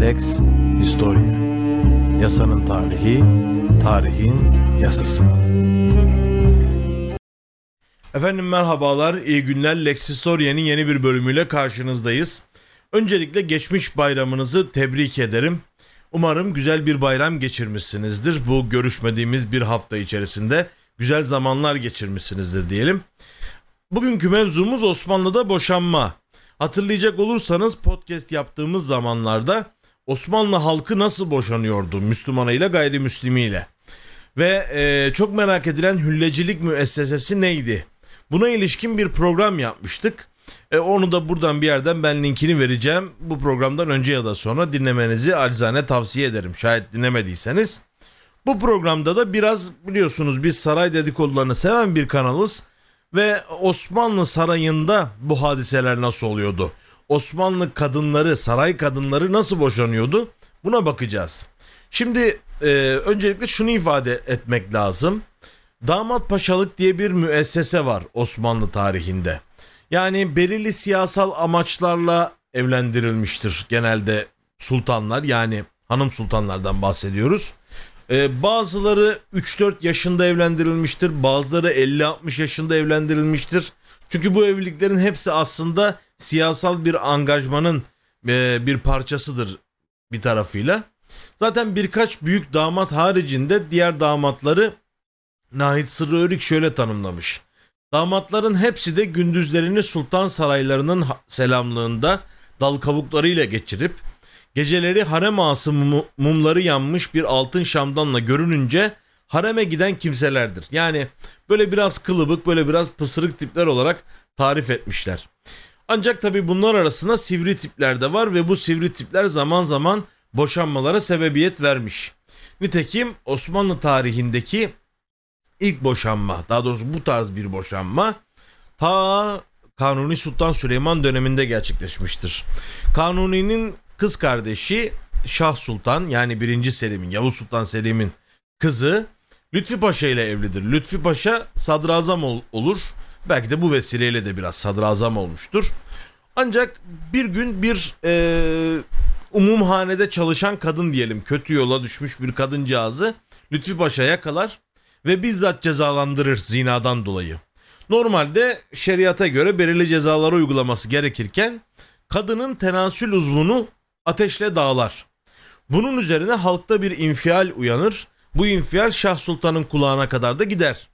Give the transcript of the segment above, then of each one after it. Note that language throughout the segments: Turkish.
Lex Historia. Yasanın tarihi, tarihin yasası. Efendim merhabalar, iyi günler. Lex Historia'nın yeni bir bölümüyle karşınızdayız. Öncelikle geçmiş bayramınızı tebrik ederim. Umarım güzel bir bayram geçirmişsinizdir. Bu görüşmediğimiz bir hafta içerisinde güzel zamanlar geçirmişsinizdir diyelim. Bugünkü mevzumuz Osmanlı'da boşanma. Hatırlayacak olursanız podcast yaptığımız zamanlarda Osmanlı halkı nasıl boşanıyordu Müslümanıyla gayrimüslimiyle? Ve çok merak edilen hüllecilik müessesesi neydi? Buna ilişkin bir program yapmıştık. Onu da buradan bir yerden ben linkini vereceğim. Bu programdan önce ya da sonra dinlemenizi acizane tavsiye ederim. Şayet dinlemediyseniz. Bu programda da biraz biliyorsunuz biz saray dedikodularını seven bir kanalız. Ve Osmanlı sarayında bu hadiseler nasıl oluyordu? Osmanlı kadınları, saray kadınları nasıl boşanıyordu? Buna bakacağız. Şimdi öncelikle şunu ifade etmek lazım. Damat paşalık diye bir müessese var Osmanlı tarihinde. Yani belirli siyasal amaçlarla evlendirilmiştir genelde sultanlar, yani hanım sultanlardan bahsediyoruz. Bazıları 3-4 yaşında evlendirilmiştir, bazıları 50-60 yaşında evlendirilmiştir. Çünkü bu evliliklerin hepsi aslında siyasal bir angajmanın bir parçasıdır bir tarafıyla. Zaten birkaç büyük damat haricinde diğer damatları Nahit Sırrı Örük şöyle tanımlamış. Damatların hepsi de gündüzlerini sultan saraylarının selamlığında dal kavuklarıyla geçirip geceleri harem ağası mumları yanmış bir altın şamdanla görününce hareme giden kimselerdir. Yani böyle biraz kılıbık, böyle biraz pısırık tipler olarak tarif etmişler. Ancak tabii bunlar arasında sivri tipler de var ve bu sivri tipler zaman zaman boşanmalara sebebiyet vermiş. Nitekim Osmanlı tarihindeki İlk boşanma, daha doğrusu bu tarz bir boşanma ta Kanuni Sultan Süleyman döneminde gerçekleşmiştir. Kanuni'nin kız kardeşi Şah Sultan, yani 1. Selim'in, Yavuz Sultan Selim'in kızı Lütfi Paşa ile evlidir. Lütfi Paşa sadrazam olur. Belki de bu vesileyle de biraz sadrazam olmuştur. Ancak bir gün bir umumhanede çalışan kadın diyelim, kötü yola düşmüş bir kadıncağızı Lütfi Paşa yakalar ve bizzat cezalandırır zinadan dolayı. Normalde şeriata göre belirli cezaları uygulaması gerekirken kadının tenasül uzvunu ateşle dağlar. Bunun üzerine halkta bir infial uyanır. Bu infial Şah Sultan'ın kulağına kadar da gider.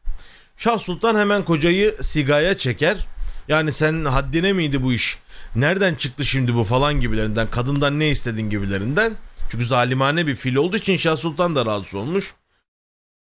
Şah Sultan hemen kocayı sigaya çeker. Yani sen haddine miydi bu iş? Nereden çıktı şimdi bu falan gibilerinden, kadından ne istedin gibilerinden. Çünkü zalimane bir fiil olduğu için Şah Sultan da rahatsız olmuş.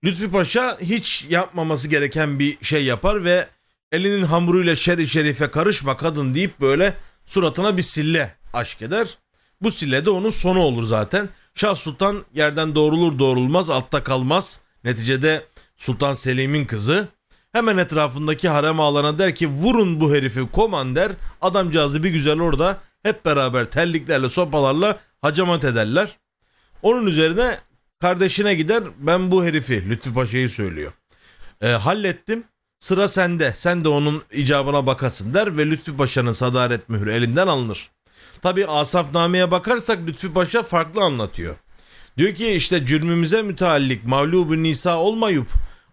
Lütfi Paşa hiç yapmaması gereken bir şey yapar ve elinin hamuruyla şer-i şerife karışma kadın deyip böyle suratına bir sille aşk eder. Bu sille de onun sonu olur zaten. Şah Sultan yerden doğrulur doğrulmaz altta kalmaz. Neticede Sultan Selim'in kızı hemen etrafındaki harem ağalarına der ki vurun bu herifi koman der. Adamcağızı bir güzel orada hep beraber telliklerle sopalarla hacamat ederler. Onun üzerine kardeşine gider, ben bu herifi, Lütfi Paşa'yı söylüyor, hallettim, sıra sende, sen de onun icabına bakasın der ve Lütfi Paşa'nın sadaret mührü elinden alınır. Tabi Asafname'ye bakarsak Lütfi Paşa farklı anlatıyor. Diyor ki işte cürmümüze müteallik mağlub-ü nisa olmayıp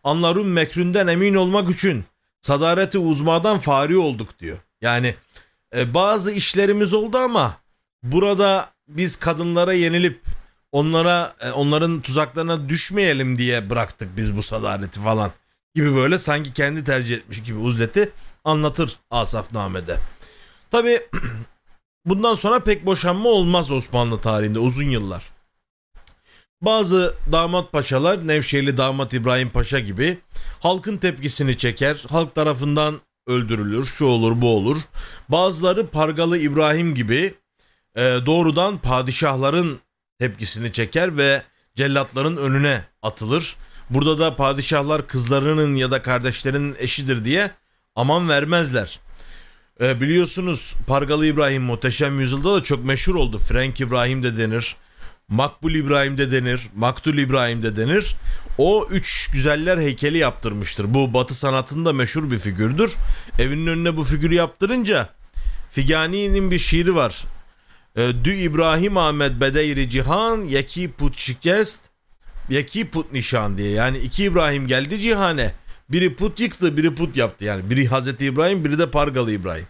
anların mekründen emin olmak için sadareti uzmadan fari olduk diyor. Yani bazı işlerimiz oldu ama burada biz kadınlara yenilip onların tuzaklarına düşmeyelim diye bıraktık biz bu sadareti falan gibi, böyle sanki kendi tercih etmiş gibi uzleti anlatır Asafname'de. Tabi bundan sonra pek boşanma olmaz Osmanlı tarihinde uzun yıllar. Bazı damat paşalar, Nevşehirli damat İbrahim Paşa gibi, halkın tepkisini çeker, halk tarafından öldürülür, şu olur bu olur. Bazıları Pargalı İbrahim gibi doğrudan padişahların tepkisini çeker ve cellatların önüne atılır. Burada da padişahlar kızlarının ya da kardeşlerinin eşidir diye aman vermezler. Biliyorsunuz Pargalı İbrahim Muhteşem Yüzyıl'da da çok meşhur oldu. Frank İbrahim de denir, Makbul İbrahim de denir, Maktul İbrahim de denir. O üç güzeller heykeli yaptırmıştır. Bu Batı sanatında meşhur bir figürdür. Evinin önüne bu figürü yaptırınca Figani'nin bir şiiri var. Dü İbrahim Ahmet Bedeyri Cihan yeki put şikest yeki put nişan diye. Yani iki İbrahim geldi cihane. Biri put yıktı, biri put yaptı. Yani biri Hazreti İbrahim, biri de Pargalı İbrahim.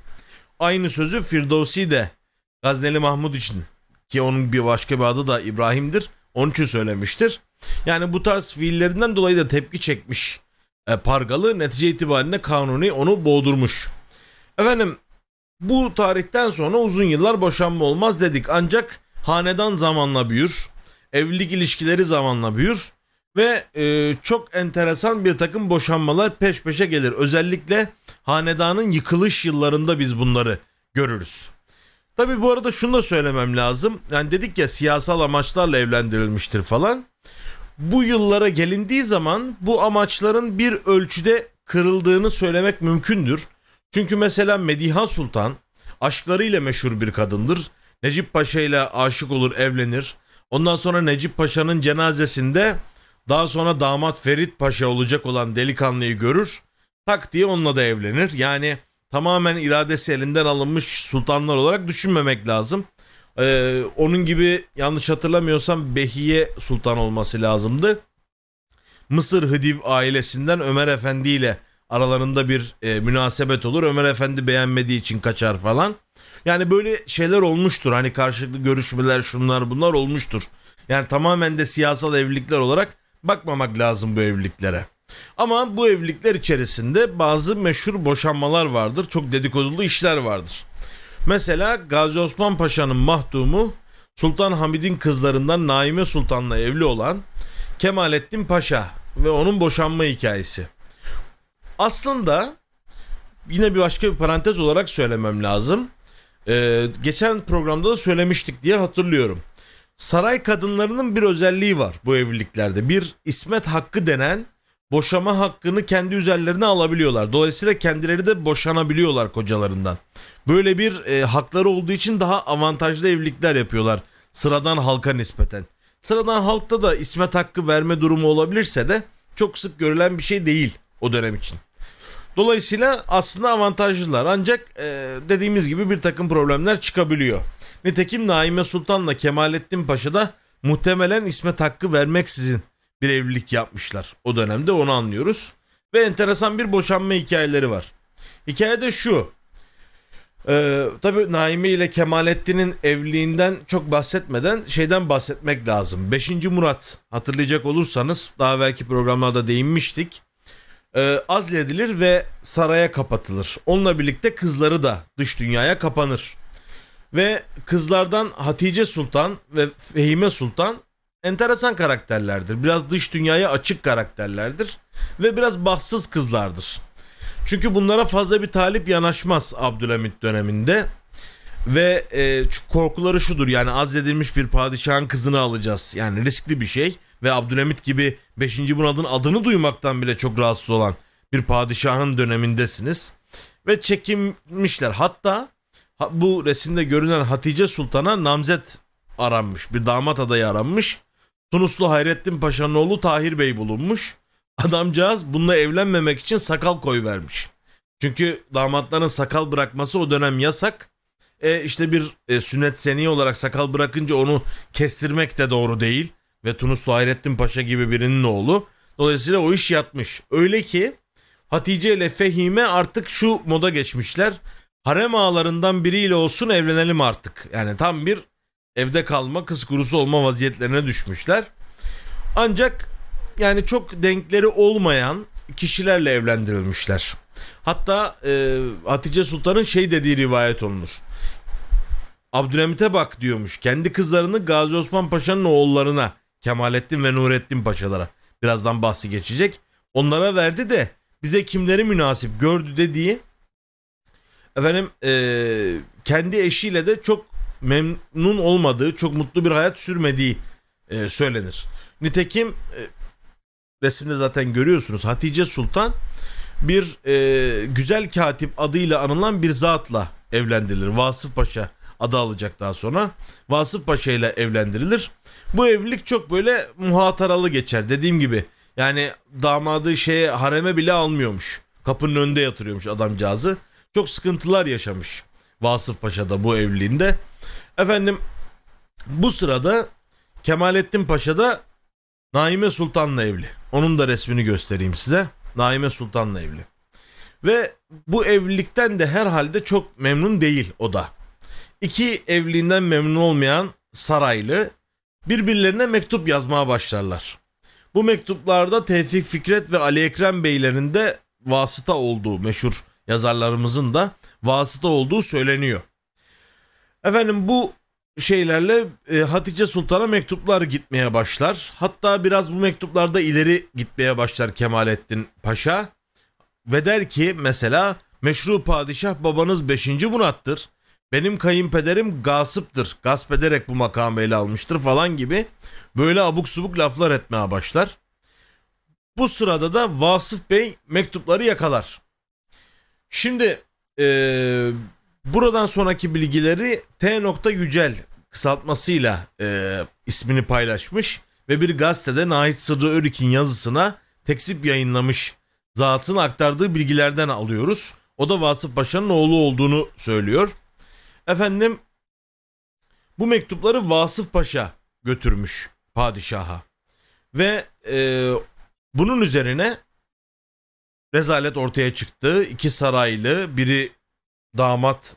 Aynı sözü Firdavsi de Gazneli Mahmut için, ki onun bir başka bir adı da İbrahim'dir, onun için söylemiştir. Yani bu tarz fiillerinden dolayı da tepki çekmiş Pargalı. Netice itibariyle Kanuni onu boğdurmuş. Efendim, bu tarihten sonra uzun yıllar boşanma olmaz dedik. Ancak hanedan zamanla büyür, evlilik ilişkileri zamanla büyür ve çok enteresan bir takım boşanmalar peş peşe gelir. Özellikle hanedanın yıkılış yıllarında biz bunları görürüz. Tabii bu arada şunu da söylemem lazım. Yani dedik ya, siyasal amaçlarla evlendirilmiştir falan. Bu yıllara gelindiği zaman bu amaçların bir ölçüde kırıldığını söylemek mümkündür. Çünkü mesela Mediha Sultan aşklarıyla meşhur bir kadındır. Necip Paşa ile aşık olur, evlenir. Ondan sonra Necip Paşa'nın cenazesinde daha sonra damat Ferit Paşa olacak olan delikanlıyı görür. Tak diye onunla da evlenir. Yani tamamen iradesi elinden alınmış sultanlar olarak düşünmemek lazım. Onun gibi, yanlış hatırlamıyorsam Behiye Sultan olması lazımdı. Mısır Hıdiv ailesinden Ömer Efendi ile aralarında bir münasebet olur. Ömer Efendi beğenmediği için kaçar falan. Yani böyle şeyler olmuştur. Hani karşılıklı görüşmeler, şunlar bunlar olmuştur. Yani tamamen de siyasal evlilikler olarak bakmamak lazım bu evliliklere. Ama bu evlilikler içerisinde bazı meşhur boşanmalar vardır. Çok dedikodulu işler vardır. Mesela Gazi Osman Paşa'nın mahdumu Sultan Hamid'in kızlarından Naime Sultan'la evli olan Kemalettin Paşa ve onun boşanma hikayesi. Aslında yine bir başka bir parantez olarak söylemem lazım. Geçen programda da söylemiştik diye hatırlıyorum. Saray kadınlarının bir özelliği var bu evliliklerde. Bir ismet hakkı denen boşama hakkını kendi üzerlerine alabiliyorlar. Dolayısıyla kendileri de boşanabiliyorlar kocalarından. Böyle bir hakları olduğu için daha avantajlı evlilikler yapıyorlar sıradan halka nispeten. Sıradan halkta da ismet hakkı verme durumu olabilirse de çok sık görülen bir şey değil o dönem için. Dolayısıyla aslında avantajlılar, ancak dediğimiz gibi bir takım problemler çıkabiliyor. Nitekim Naime Sultan'la Kemalettin Paşa da muhtemelen ismet hakkı vermeksizin bir evlilik yapmışlar o dönemde, onu anlıyoruz. Ve enteresan bir boşanma hikayeleri var. Hikaye de şu. Tabii Naime ile Kemalettin'in evliliğinden çok bahsetmeden şeyden bahsetmek lazım. 5. Murat, hatırlayacak olursanız daha belki programlarda değinmiştik. Azledilir ve saraya kapatılır. Onunla birlikte kızları da dış dünyaya kapanır. Ve kızlardan Hatice Sultan ve Fehime Sultan enteresan karakterlerdir. Biraz dış dünyaya açık karakterlerdir. Ve biraz bahtsız kızlardır. Çünkü bunlara fazla bir talip yanaşmaz Abdülhamit döneminde. Ve korkuları şudur, yani azledilmiş bir padişahın kızını alacağız. Yani riskli bir şey. Ve Abdülhamit gibi 5. Murad'ın adını duymaktan bile çok rahatsız olan bir padişahın dönemindesiniz. Ve çekinmişler. Hatta bu resimde görünen Hatice Sultan'a namzet aranmış. Bir damat adayı aranmış. Tunuslu Hayrettin Paşa'nın oğlu Tahir Bey bulunmuş. Adamcağız bununla evlenmemek için sakal koyvermiş. Çünkü damatların sakal bırakması o dönem yasak. İşte bir sünnet seni olarak sakal bırakınca onu kestirmek de doğru değil. Ve Tunuslu Hayrettin Paşa gibi birinin oğlu. Dolayısıyla o iş yatmış. Öyle ki Hatice ile Fehime artık şu moda geçmişler. Harem ağalarından biriyle olsun, evlenelim artık. Yani tam bir evde kalma, kız kurusu olma vaziyetlerine düşmüşler. Ancak yani çok denkleri olmayan kişilerle evlendirilmişler. Hatta Hatice Sultan'ın şey dediği rivayet olunur. Abdülhamit'e bak diyormuş. Kendi kızlarını Gazi Osman Paşa'nın oğullarına, Kemalettin ve Nurettin Paşalara, birazdan bahsi geçecek, onlara verdi de bize kimleri münasip gördü dediği, efendim kendi eşiyle de çok memnun olmadığı, çok mutlu bir hayat sürmediği söylenir. Nitekim resimde zaten görüyorsunuz, Hatice Sultan bir güzel katip adıyla anılan bir zatla evlendirilir. Vasıf Paşa adı alacak daha sonra. Vasıf Paşa ile evlendirilir. Bu evlilik çok böyle muhataralı geçer. Dediğim gibi yani damadı hareme bile almıyormuş. Kapının önünde yatırıyormuş adamcağızı. Çok sıkıntılar yaşamış Vasıf Paşa da bu evliliğinde. Efendim bu sırada Kemalettin Paşa da Naime Sultan'la evli. Onun da resmini göstereyim size. Naime Sultan'la evli. Ve bu evlilikten de herhalde çok memnun değil o da. İki evliliğinden memnun olmayan saraylı birbirlerine mektup yazmaya başlarlar. Bu mektuplarda Tevfik Fikret ve Ali Ekrem Beylerin de vasıta olduğu, meşhur yazarlarımızın da vasıta olduğu söyleniyor. Efendim bu şeylerle Hatice Sultan'a mektuplar gitmeye başlar. Hatta biraz bu mektuplarda ileri gitmeye başlar Kemalettin Paşa. Ve der ki mesela meşru padişah babanız 5. Murat'tır. Benim kayınpederim gasıptır. Gasp ederek bu makamı ele almıştır falan gibi böyle abuk subuk laflar etmeye başlar. Bu sırada da Vasıf Bey mektupları yakalar. Şimdi buradan sonraki bilgileri T. Yücel kısaltmasıyla ismini paylaşmış ve bir gazetede Nahit Sırrı Örük'ün yazısına tekzip yayınlamış zatın aktardığı bilgilerden alıyoruz. O da Vasıf Paşa'nın oğlu olduğunu söylüyor. Efendim bu mektupları Vasıf Paşa götürmüş padişaha ve bunun üzerine rezalet ortaya çıktı. İki saraylı, biri damat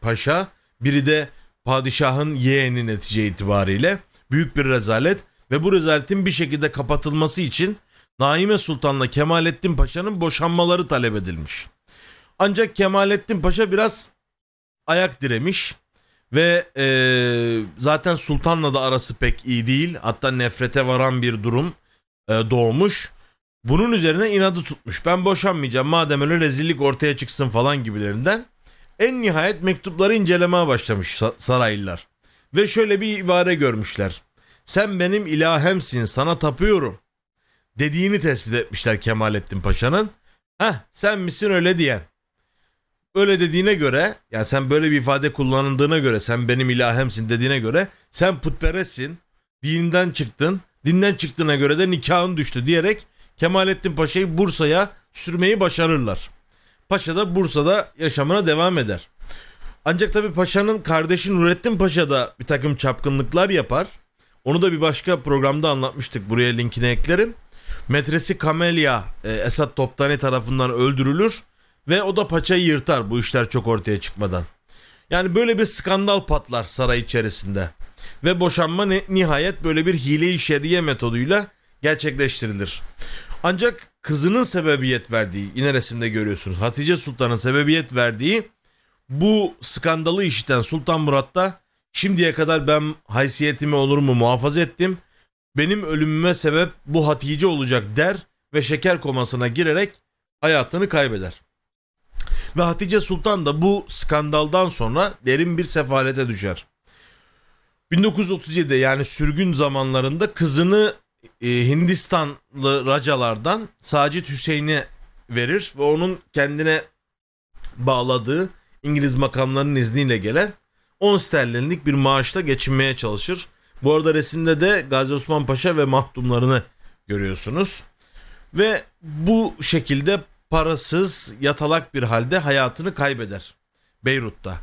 paşa, biri de padişahın yeğeni netice itibariyle büyük bir rezalet ve bu rezaletin bir şekilde kapatılması için Naime Sultan'la Kemalettin Paşa'nın boşanmaları talep edilmiş. Ancak Kemalettin Paşa biraz ayak diremiş ve zaten Sultan'la da arası pek iyi değil. Hatta nefrete varan bir durum doğmuş. Bunun üzerine inadı tutmuş. Ben boşanmayacağım madem öyle rezillik ortaya çıksın falan gibilerinden. En nihayet mektupları incelemeye başlamış saraylılar. Ve şöyle bir ibare görmüşler. Sen benim ilahemsin, sana tapıyorum dediğini tespit etmişler Kemalettin Paşa'nın. Sen misin öyle diyen? Öyle dediğine göre, yani sen böyle bir ifade kullanıldığına göre, sen benim ilahemsin dediğine göre sen putperestsin, dininden çıktın, dinden çıktığına göre de nikahın düştü diyerek Kemalettin Paşa'yı Bursa'ya sürmeyi başarırlar. Paşa da Bursa'da yaşamına devam eder. Ancak tabii Paşa'nın kardeşi Nurettin Paşa da bir takım çapkınlıklar yapar. Onu da bir başka programda anlatmıştık, buraya linkini eklerim. Metresi Kamelya Esat Toptani tarafından öldürülür ve o da paçayı yırtar bu işler çok ortaya çıkmadan. Yani böyle bir skandal patlar saray içerisinde ve boşanma nihayet böyle bir hile-i şer'iye metoduyla gerçekleştirilir. Ancak kızının sebebiyet verdiği, yine resimde görüyorsunuz, Hatice Sultan'ın sebebiyet verdiği bu skandalı işiten Sultan Murat da şimdiye kadar ben haysiyetimi onurumu muhafaza ettim, benim ölümüme sebep bu Hatice olacak der ve şeker komasına girerek hayatını kaybeder. Ve Hatice Sultan da bu skandaldan sonra derin bir sefalete düşer. 1937'de yani sürgün zamanlarında kızını Hindistanlı racalardan Sacit Hüseyin'e verir ve onun kendine bağladığı İngiliz makamlarının izniyle gelen 10 sterlinlik bir maaşla geçinmeye çalışır. Bu arada resimde de Gazi Osman Paşa ve mahdumlarını görüyorsunuz. Ve bu şekilde parasız, yatalak bir halde hayatını kaybeder Beyrut'ta.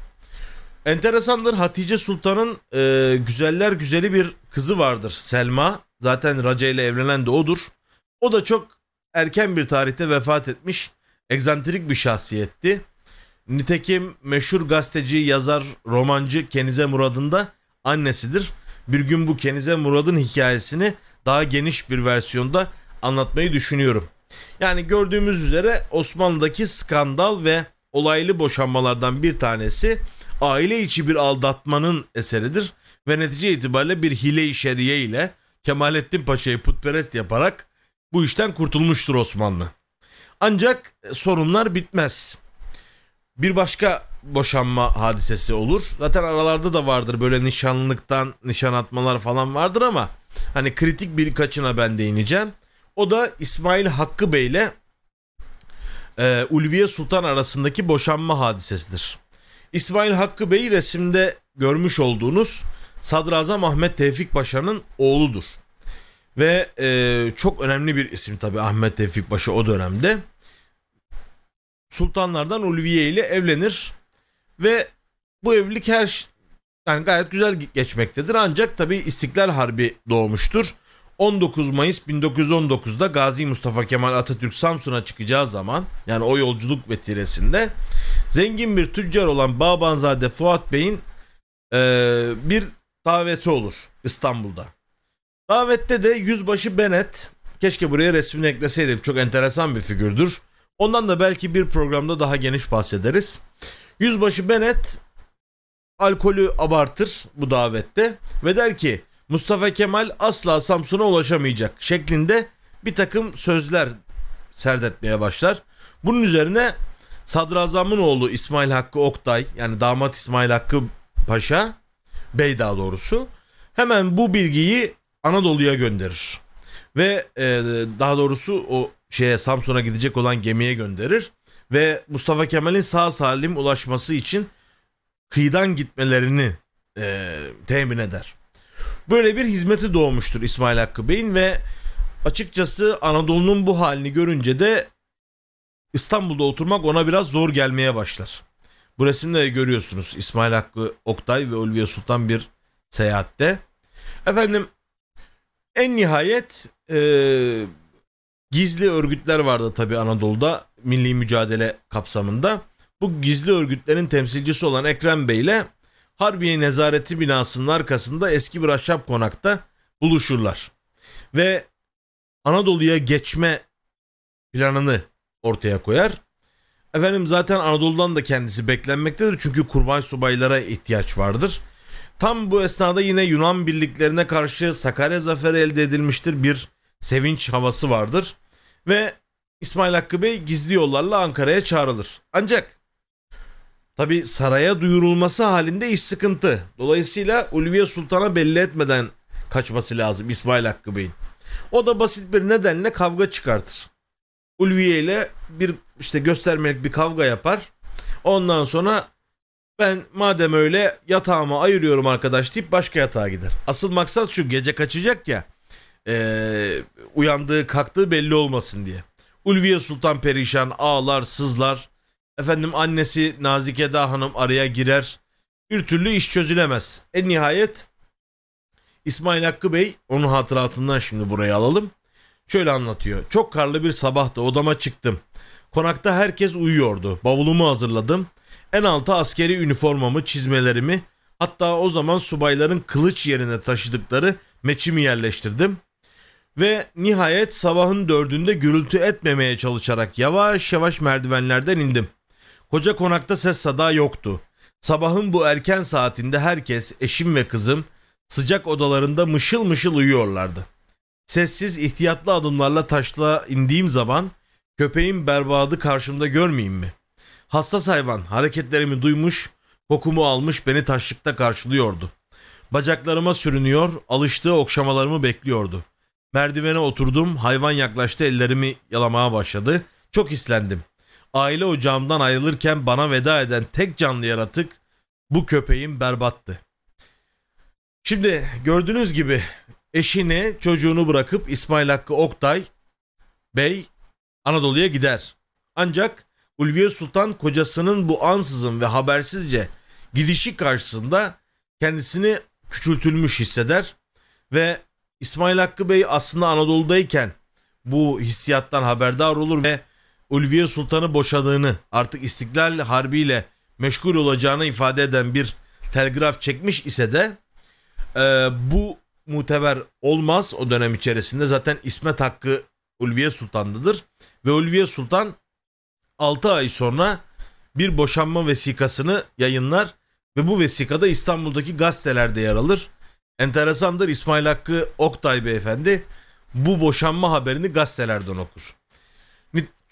Enteresandır, Hatice Sultan'ın güzeller güzeli bir kızı vardır, Selma. Zaten Raca ile evlenen de odur. O da çok erken bir tarihte vefat etmiş. Egzantrik bir şahsiyetti. Nitekim meşhur gazeteci, yazar, romancı Kenize Murad'ın da annesidir. Bir gün bu Kenize Murad'ın hikayesini daha geniş bir versiyonda anlatmayı düşünüyorum. Yani gördüğümüz üzere Osmanlı'daki skandal ve olaylı boşanmalardan bir tanesi aile içi bir aldatmanın eseridir. Ve netice itibariyle bir hile-i şer'iye ile Kemalettin Paşa'yı putperest yaparak bu işten kurtulmuştur Osmanlı. Ancak sorunlar bitmez. Bir başka boşanma hadisesi olur. Zaten aralarda da vardır böyle nişanlıktan nişan atmalar falan vardır ama hani kritik birkaçına ben değineceğim. O da İsmail Hakkı Bey ile Ulviye Sultan arasındaki boşanma hadisesidir. İsmail Hakkı Bey resimde görmüş olduğunuz Sadrazam Ahmet Tevfik Paşa'nın oğludur. Ve çok önemli bir isim tabii Ahmet Tevfik Paşa o dönemde. Sultanlardan Ulviye ile evlenir ve bu evlilik her yani gayet güzel geçmektedir. Ancak tabii İstiklal Harbi doğmuştur. 19 Mayıs 1919'da Gazi Mustafa Kemal Atatürk Samsun'a çıkacağı zaman, yani o yolculuk vetiresinde zengin bir tüccar olan Babanzade Fuat Bey'in bir daveti olur İstanbul'da. Davette de Yüzbaşı Benet, keşke buraya resmini ekleseydim, çok enteresan bir figürdür. Ondan da belki bir programda daha geniş bahsederiz. Yüzbaşı Benet alkolü abartır bu davette ve der ki Mustafa Kemal asla Samsun'a ulaşamayacak şeklinde bir takım sözler serdetmeye başlar. Bunun üzerine Sadrazam'ın oğlu İsmail Hakkı Oktay, yani damat İsmail Hakkı Paşa, Bey daha doğrusu, hemen bu bilgiyi Anadolu'ya gönderir. Ve daha doğrusu o Samsun'a gidecek olan gemiye gönderir. Ve Mustafa Kemal'in sağ salim ulaşması için kıyıdan gitmelerini temin eder. Böyle bir hizmeti doğmuştur İsmail Hakkı Bey'in ve açıkçası Anadolu'nun bu halini görünce de İstanbul'da oturmak ona biraz zor gelmeye başlar. Bu resimde de görüyorsunuz İsmail Hakkı Oktay ve Ulviye Sultan bir seyahatte. Efendim, en nihayet gizli örgütler vardı tabii Anadolu'da milli mücadele kapsamında. Bu gizli örgütlerin temsilcisi olan Ekrem Bey ile Harbiye Nezareti binasının arkasında eski bir ahşap konakta buluşurlar. Ve Anadolu'ya geçme planını ortaya koyar. Efendim, zaten Anadolu'dan da kendisi beklenmektedir çünkü kurban subaylara ihtiyaç vardır. Tam bu esnada yine Yunan birliklerine karşı Sakarya zaferi elde edilmiştir. Bir sevinç havası vardır. Ve İsmail Hakkı Bey gizli yollarla Ankara'ya çağrılır. Ancak tabi saraya duyurulması halinde iş sıkıntı. Dolayısıyla Ulviye Sultan'a belli etmeden kaçması lazım İsmail Hakkı Bey'in. O da basit bir nedenle kavga çıkartır. Ulviye ile bir göstermelik bir kavga yapar. Ondan sonra ben madem öyle yatağımı ayırıyorum arkadaş deyip başka yatağa gider. Asıl maksat şu, gece kaçacak ya, uyandığı kalktığı belli olmasın diye. Ulviye Sultan perişan, ağlar sızlar. Efendim, annesi Nazikeda Hanım araya girer. Bir türlü iş çözülemez. En nihayet İsmail Hakkı Bey, onun hatıratından şimdi buraya alalım. Şöyle anlatıyor. Çok karlı bir sabahtı, odama çıktım. Konakta herkes uyuyordu. Bavulumu hazırladım. En alta askeri üniformamı, çizmelerimi, hatta o zaman subayların kılıç yerine taşıdıkları meçimi yerleştirdim. Ve nihayet sabahın 4'ünde gürültü etmemeye çalışarak yavaş yavaş merdivenlerden indim. Koca konakta ses sada yoktu. Sabahın bu erken saatinde herkes, eşim ve kızım sıcak odalarında mışıl mışıl uyuyorlardı. Sessiz, ihtiyatlı adımlarla taşlığa indiğim zaman köpeğin berbadı karşımda görmeyeyim mi? Hassas hayvan hareketlerimi duymuş, kokumu almış beni taşlıkta karşılıyordu. Bacaklarıma sürünüyor, alıştığı okşamalarımı bekliyordu. Merdivene oturdum, hayvan yaklaştı, ellerimi yalamaya başladı. Çok hislendim. Aile ocağımdan ayrılırken bana veda eden tek canlı yaratık bu köpeğim berbattı. Şimdi gördüğünüz gibi eşini, çocuğunu bırakıp İsmail Hakkı Oktay Bey Anadolu'ya gider. Ancak Ulviye Sultan kocasının bu ansızın ve habersizce gidişi karşısında kendisini küçültülmüş hisseder ve İsmail Hakkı Bey aslında Anadolu'dayken bu hissiyattan haberdar olur ve Ulviye Sultan'ı boşadığını, artık İstiklal Harbi ile meşgul olacağını ifade eden bir telgraf çekmiş ise de bu muteber olmaz. O dönem içerisinde zaten İsmet Hakkı Ulviye Sultan'dadır ve Ulviye Sultan 6 ay sonra bir boşanma vesikasını yayınlar ve bu vesikada İstanbul'daki gazetelerde yer alır. Enteresandır, İsmail Hakkı Oktay Beyefendi bu boşanma haberini gazetelerden okur.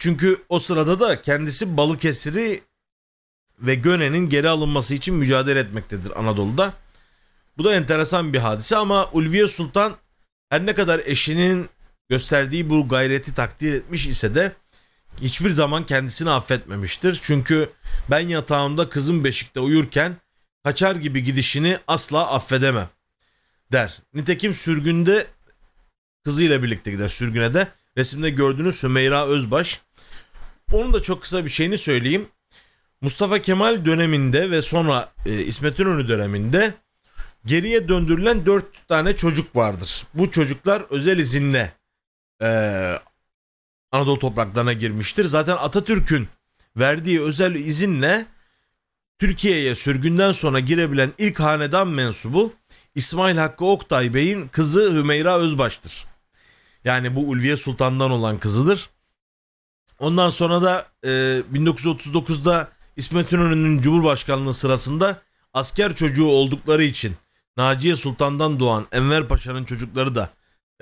Çünkü o sırada da kendisi Balıkesir'i ve Göne'nin geri alınması için mücadele etmektedir Anadolu'da. Bu da enteresan bir hadise ama Ulviye Sultan her ne kadar eşinin gösterdiği bu gayreti takdir etmiş ise de hiçbir zaman kendisini affetmemiştir. Çünkü ben yatağımda kızım beşikte uyurken kaçar gibi gidişini asla affedemem der. Nitekim sürgünde kızıyla birlikte gider sürgüne de. Resimde gördüğünüz Hümeyra Özbaş. Onun da çok kısa bir şeyini söyleyeyim. Mustafa Kemal döneminde ve sonra İsmet İnönü döneminde geriye döndürülen 4 tane çocuk vardır. Bu çocuklar özel izinle Anadolu topraklarına girmiştir. Zaten Atatürk'ün verdiği özel izinle Türkiye'ye sürgünden sonra girebilen ilk hanedan mensubu İsmail Hakkı Oktay Bey'in kızı Hümeyra Özbaş'tır. Yani bu Ulviye Sultan'dan olan kızıdır. Ondan sonra da 1939'da İsmet İnönü'nün Cumhurbaşkanlığı sırasında asker çocuğu oldukları için Naciye Sultan'dan doğan Enver Paşa'nın çocukları da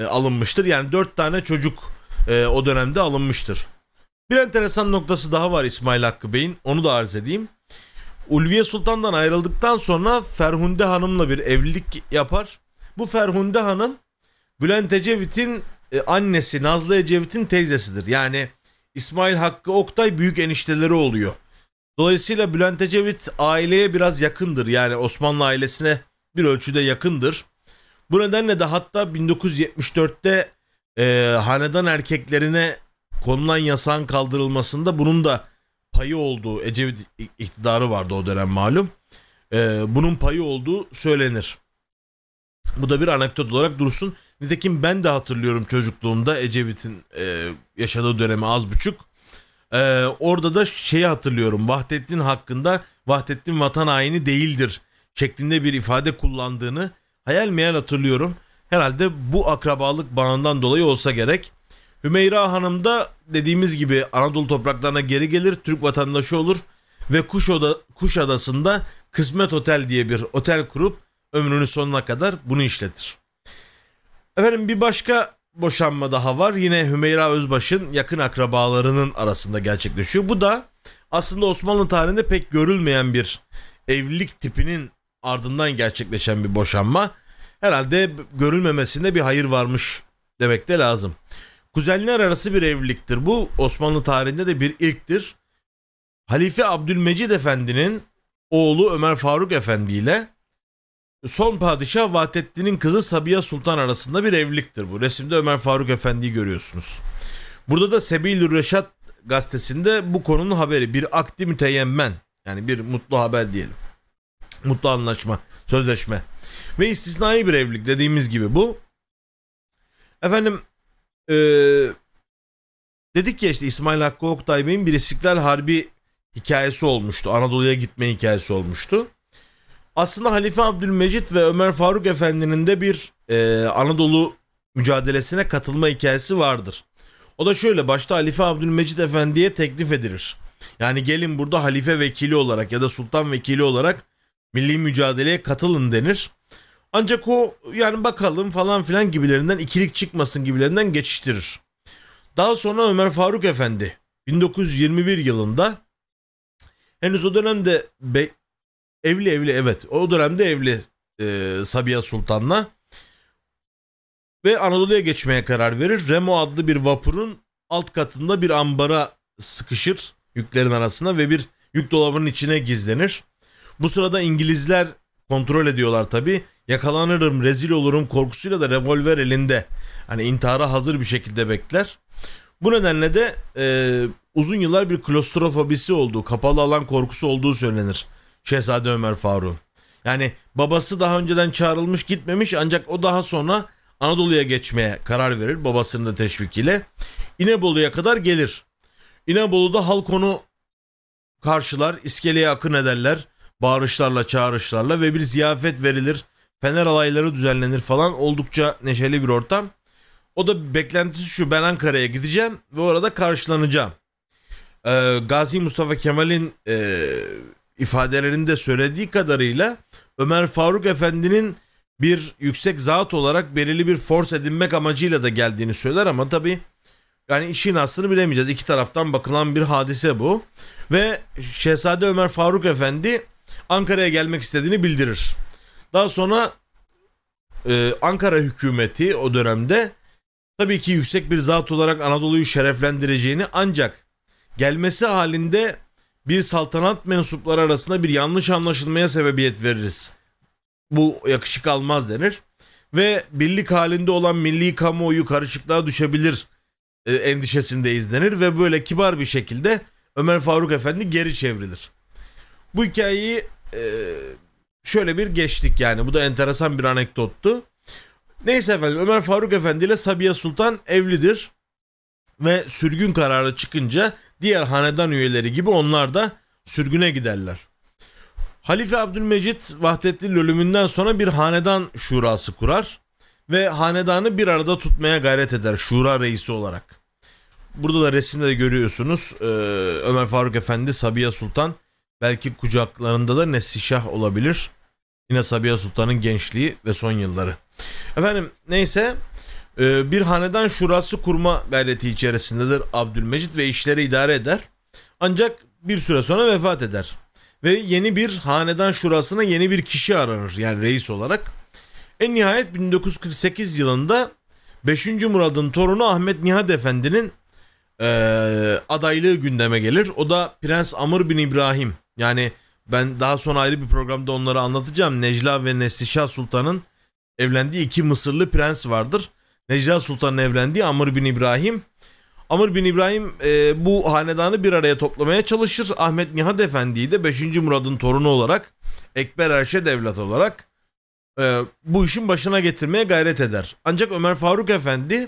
alınmıştır. Yani 4 tane çocuk o dönemde alınmıştır. Bir enteresan noktası daha var İsmail Hakkı Bey'in, onu da arz edeyim. Ulviye Sultan'dan ayrıldıktan sonra Ferhunde Hanım'la bir evlilik yapar. Bu Ferhunde Hanım Bülent Ecevit'in annesi Nazlı Ecevit'in teyzesidir. Yani İsmail Hakkı Oktay büyük enişteleri oluyor. Dolayısıyla Bülent Ecevit aileye biraz yakındır. Yani Osmanlı ailesine bir ölçüde yakındır. Bu nedenle de hatta 1974'te hanedan erkeklerine konulan yasağın kaldırılmasında bunun da payı olduğu, Ecevit iktidarı vardı o dönem malum, bunun payı olduğu söylenir. Bu da bir anekdot olarak dursun. Nitekim ben de hatırlıyorum çocukluğumda Ecevit'in yaşadığı dönemi az buçuk. Orada da şeyi hatırlıyorum, Vahdettin hakkında Vahdettin vatan haini değildir şeklinde bir ifade kullandığını hayal meyal hatırlıyorum. Herhalde bu akrabalık bağından dolayı olsa gerek. Hümeyra Hanım da dediğimiz gibi Anadolu topraklarına geri gelir, Türk vatandaşı olur ve Kuşadası'nda Kısmet Otel diye bir otel kurup ömrünün sonuna kadar bunu işletir. Efendim, bir başka boşanma daha var. Yine Hümeyra Özbaş'ın yakın akrabalarının arasında gerçekleşiyor. Bu da aslında Osmanlı tarihinde pek görülmeyen bir evlilik tipinin ardından gerçekleşen bir boşanma. Herhalde görülmemesinde bir hayır varmış demek de lazım. Kuzenler arası bir evliliktir. Bu Osmanlı tarihinde de bir ilktir. Halife Abdülmecit Efendi'nin oğlu Ömer Faruk Efendi ile son padişah Vahdettin'in kızı Sabiha Sultan arasında bir evliliktir bu. Resimde Ömer Faruk Efendi'yi görüyorsunuz. Burada da Sebil-i Reşat gazetesinde bu konunun haberi, bir akdi müteyemmen, yani bir mutlu haber diyelim. Mutlu anlaşma, sözleşme ve istisnai bir evlilik dediğimiz gibi bu. Efendim dedik ya işte İsmail Hakkı Oktay Bey'in bir İstiklal Harbi hikayesi olmuştu. Anadolu'ya gitme hikayesi olmuştu. Aslında Halife Abdülmecit ve Ömer Faruk Efendi'nin de bir Anadolu mücadelesine katılma hikayesi vardır. O da şöyle, başta Halife Abdülmecit Efendi'ye teklif edilir. Yani gelin burada halife vekili olarak ya da sultan vekili olarak milli mücadeleye katılın denir. Ancak o yani bakalım falan filan gibilerinden, ikilik çıkmasın gibilerinden geçiştirir. Daha sonra Ömer Faruk Efendi 1921 yılında henüz o dönemde evli Sabiha Sultan'la ve Anadolu'ya geçmeye karar verir. Remo adlı bir vapurun alt katında bir ambara sıkışır yüklerin arasına ve bir yük dolabının içine gizlenir. Bu sırada İngilizler kontrol ediyorlar tabii. Yakalanırım, rezil olurum korkusuyla da revolver elinde. Hani intihara hazır bir şekilde bekler. Bu nedenle de uzun yıllar bir klostrofobisi olduğu, kapalı alan korkusu olduğu söylenir Şehzade Ömer Faruk'un. Yani babası daha önceden çağrılmış, gitmemiş, ancak o daha sonra Anadolu'ya geçmeye karar verir babasının da teşvikiyle. İnebolu'ya kadar gelir. İnebolu'da halk onu karşılar, iskeleye akın ederler. Bağırışlarla, çağrışlarla ve bir ziyafet verilir. Fener alayları düzenlenir falan. Oldukça neşeli bir ortam. O da beklentisi şu: ben Ankara'ya gideceğim ve orada karşılanacağım. Gazi Mustafa Kemal'in ifadelerinde söylediği kadarıyla Ömer Faruk Efendi'nin bir yüksek zat olarak belirli bir force edinmek amacıyla da geldiğini söyler ama tabii yani işin aslını bilemeyeceğiz. İki taraftan bakılan bir hadise bu. Ve Şehzade Ömer Faruk Efendi Ankara'ya gelmek istediğini bildirir. Daha sonra Ankara hükümeti o dönemde tabii ki yüksek bir zat olarak Anadolu'yu şereflendireceğini, ancak gelmesi halinde bir saltanat mensupları arasında bir yanlış anlaşılmaya sebebiyet veririz, bu yakışık almaz denir. Ve birlik halinde olan milli kamuoyu karışıklığa düşebilir endişesindeyiz denir ve böyle kibar bir şekilde Ömer Faruk Efendi geri çevrilir. Bu hikayeyi şöyle bir geçtik yani. Bu da enteresan bir anekdottu. Neyse efendim, Ömer Faruk Efendi ile Sabiha Sultan evlidir. Ve sürgün kararı çıkınca diğer hanedan üyeleri gibi onlar da sürgüne giderler. Halife Abdülmecit Vahdettin'in ölümünden sonra bir hanedan şurası kurar ve hanedanı bir arada tutmaya gayret eder şura reisi olarak. Burada da resimde de görüyorsunuz Ömer Faruk Efendi, Sabiha Sultan, belki kucaklarında da Neslişah olabilir. Yine Sabiha Sultan'ın gençliği ve son yılları. Efendim neyse, bir hanedan şurası kurma gayreti içerisindedir Abdülmecit ve işleri idare eder. Ancak bir süre sonra vefat eder. Ve yeni bir hanedan şurasına yeni bir kişi aranır, yani reis olarak. En nihayet 1948 yılında 5. Murad'ın torunu Ahmet Nihat Efendi'nin adaylığı gündeme gelir. O da Prens Amr bin İbrahim. Yani ben daha sonra ayrı bir programda onları anlatacağım. Necla ve Neslişah Sultan'ın evlendiği iki Mısırlı prens vardır. Necla Sultan'ın evlendiği Amr bin İbrahim. Amr bin İbrahim bu hanedanı bir araya toplamaya çalışır. Ahmet Nihat Efendi'yi de 5. Murad'ın torunu olarak, Ekber Erşed Evlat olarak bu işin başına getirmeye gayret eder. Ancak Ömer Faruk Efendi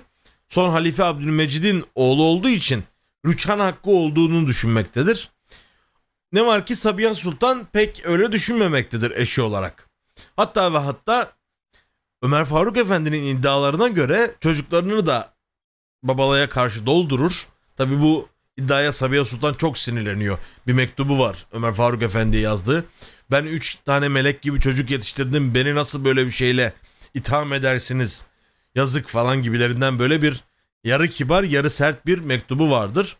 son Halife Abdülmecid'in oğlu olduğu için rüçhan hakkı olduğunu düşünmektedir. Ne var ki Sabiha Sultan pek öyle düşünmemektedir eşi olarak. Hatta ve hatta Ömer Faruk Efendi'nin iddialarına göre çocuklarını da Babalaya karşı doldurur. Tabi bu iddiaya Sabiha Sultan çok sinirleniyor. Bir mektubu var Ömer Faruk Efendi'ye yazdığı. Ben 3 tane melek gibi çocuk yetiştirdim. Beni nasıl böyle bir şeyle itham edersiniz? Yazık falan gibilerinden böyle bir yarı kibar yarı sert bir mektubu vardır.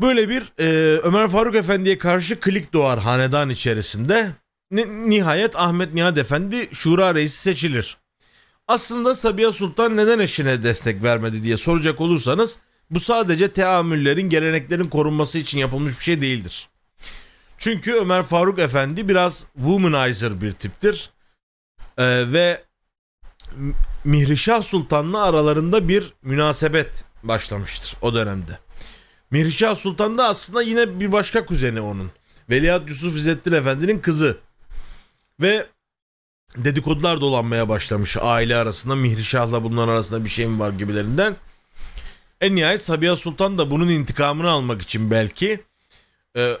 Böyle bir Ömer Faruk Efendi'ye karşı klik doğar hanedan içerisinde. Nihayet Ahmet Nihat Efendi şura reisi seçilir. Aslında Sabiha Sultan neden eşine destek vermedi diye soracak olursanız, bu sadece teamüllerin, geleneklerin korunması için yapılmış bir şey değildir. Çünkü Ömer Faruk Efendi biraz womanizer bir tiptir. Ve Mihrişah Sultan'la aralarında bir münasebet başlamıştır o dönemde. Mihrişah Sultan da aslında yine bir başka kuzeni onun. Veliaht Yusuf İzzettin Efendi'nin kızı. Ve dedikodular dolanmaya başlamış aile arasında, Mihrişah'la bunların arasında bir şey mi var gibilerinden. En nihayet Sabiha Sultan da bunun intikamını almak için belki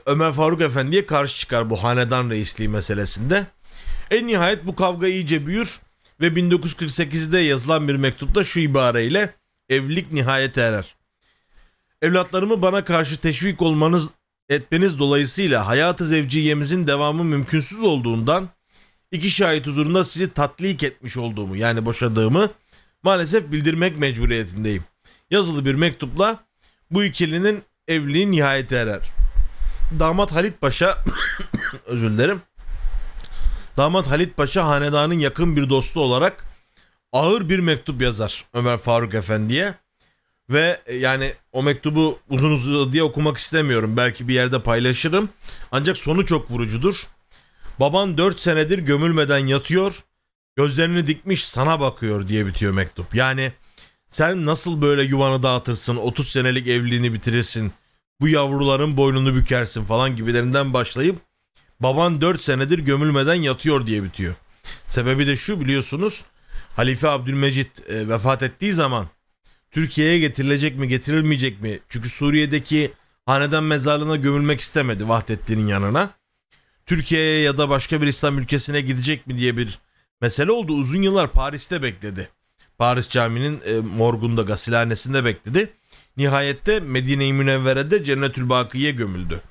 Ömer Faruk Efendi'ye karşı çıkar bu hanedan reisliği meselesinde. En nihayet bu kavga iyice büyür ve 1948'de yazılan bir mektupta şu ibareyle evlilik nihayete erer. Evlatlarımı bana karşı teşvik etmeniz dolayısıyla hayatı zevciyemizin devamı mümkünsüz olduğundan İki şahit huzurunda sizi tatlik etmiş olduğumu, yani boşadığımı maalesef bildirmek mecburiyetindeyim. Yazılı bir mektupla bu ikilinin evliliği nihayete erer. Damat Halit Paşa özür dilerim. Damat Halit Paşa hanedanın yakın bir dostu olarak ağır bir mektup yazar Ömer Faruk Efendi'ye. Ve yani o mektubu uzun uzun diye okumak istemiyorum. Belki bir yerde paylaşırım. Ancak sonu çok vurucudur. Baban 4 senedir gömülmeden yatıyor, gözlerini dikmiş sana bakıyor diye bitiyor mektup. Yani sen nasıl böyle yuvanı dağıtırsın, 30 senelik evliliğini bitirirsin, bu yavruların boynunu bükersin falan gibilerinden başlayıp baban 4 senedir gömülmeden yatıyor diye bitiyor. Sebebi de şu, biliyorsunuz Halife Abdülmecit vefat ettiği zaman Türkiye'ye getirilecek mi getirilmeyecek mi? Çünkü Suriye'deki hanedan mezarlığına gömülmek istemedi Vahdettin'in yanına. Türkiye'ye ya da başka bir İslam ülkesine gidecek mi diye bir mesele oldu. Uzun yıllar Paris'te bekledi. Paris Camii'nin morgunda, gasilhanesinde bekledi. Nihayet de Medine-i Münevvere'de Cennetül Baki'ye gömüldü.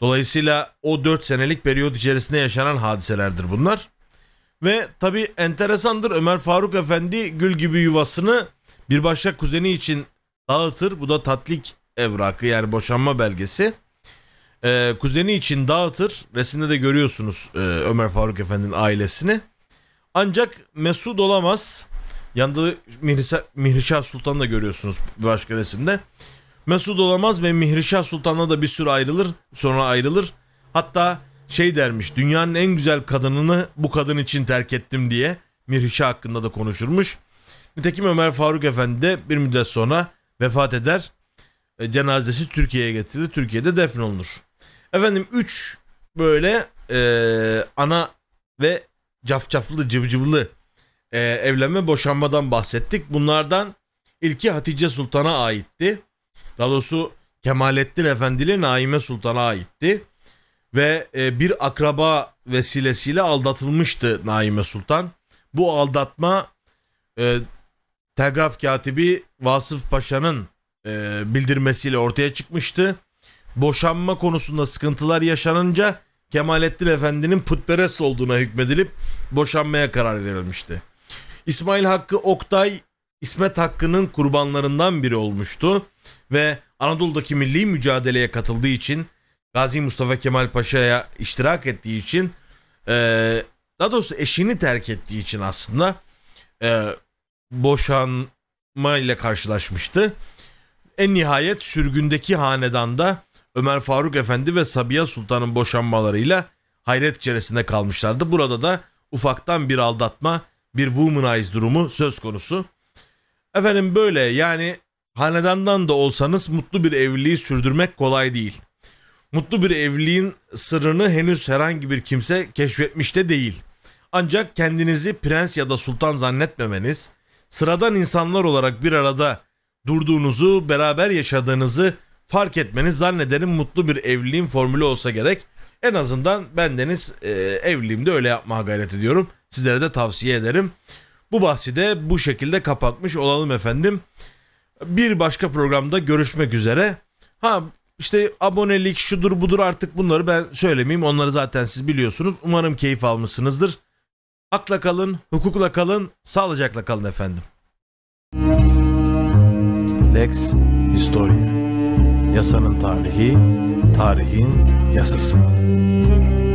Dolayısıyla o 4 senelik periyot içerisinde yaşanan hadiselerdir bunlar. Ve tabii enteresandır, Ömer Faruk Efendi gül gibi yuvasını bir başka kuzeni için dağıtır. Bu da tatlik evrakı, yani boşanma belgesi. Kuzeni için dağıtır. Resimde de görüyorsunuz Ömer Faruk Efendi'nin ailesini. Ancak mesut olamaz. Yanında Mihrişah Sultan'ı da görüyorsunuz bir başka resimde. Mesut olamaz ve Mihrişah Sultan'la da bir süre ayrılır. Hatta şey dermiş, dünyanın en güzel kadınını bu kadın için terk ettim diye Mihrişah hakkında da konuşurmuş. Nitekim Ömer Faruk Efendi de bir müddet sonra vefat eder. Cenazesi Türkiye'ye getirilir. Türkiye'de defnolunur. Efendim 3 böyle ana ve cafcaflı cıvcıvlı evlenme boşanmadan bahsettik. Bunlardan ilki Hatice Sultan'a aitti. Daha doğrusu Kemalettin Efendi ile Naime Sultan'a aitti. Ve bir akraba vesilesiyle aldatılmıştı Naime Sultan. Bu aldatma telgraf katibi Vasıf Paşa'nın bildirmesiyle ortaya çıkmıştı. Boşanma konusunda sıkıntılar yaşanınca Kemalettin Efendi'nin putperest olduğuna hükmedilip boşanmaya karar verilmişti. İsmail Hakkı Oktay, İsmet Hakkı'nın kurbanlarından biri olmuştu ve Anadolu'daki milli mücadeleye katıldığı için, Gazi Mustafa Kemal Paşa'ya iştirak ettiği için, daha doğrusu eşini terk ettiği için aslında boşanma ile karşılaşmıştı. En nihayet sürgündeki hanedanda Ömer Faruk Efendi ve Sabiha Sultan'ın boşanmalarıyla hayret içerisinde kalmışlardı. Burada da ufaktan bir aldatma, bir womanize durumu söz konusu. Efendim böyle, yani hanedandan da olsanız mutlu bir evliliği sürdürmek kolay değil. Mutlu bir evliliğin sırrını henüz herhangi bir kimse keşfetmiş de değil. Ancak kendinizi prens ya da sultan zannetmemeniz, sıradan insanlar olarak bir arada durduğunuzu, beraber yaşadığınızı fark etmeniz zannederim mutlu bir evliliğin formülü olsa gerek. En azından bendeniz evliliğimde öyle yapmaya gayret ediyorum. Sizlere de tavsiye ederim. Bu bahsi de bu şekilde kapatmış olalım efendim. Bir başka programda görüşmek üzere. İşte abonelik şudur budur, artık bunları ben söylemeyeyim. Onları zaten siz biliyorsunuz. Umarım keyif almışsınızdır. Hakla kalın, hukukla kalın, sağlıcakla kalın efendim. Lex Historia. Yasanın tarihi, tarihin yasası.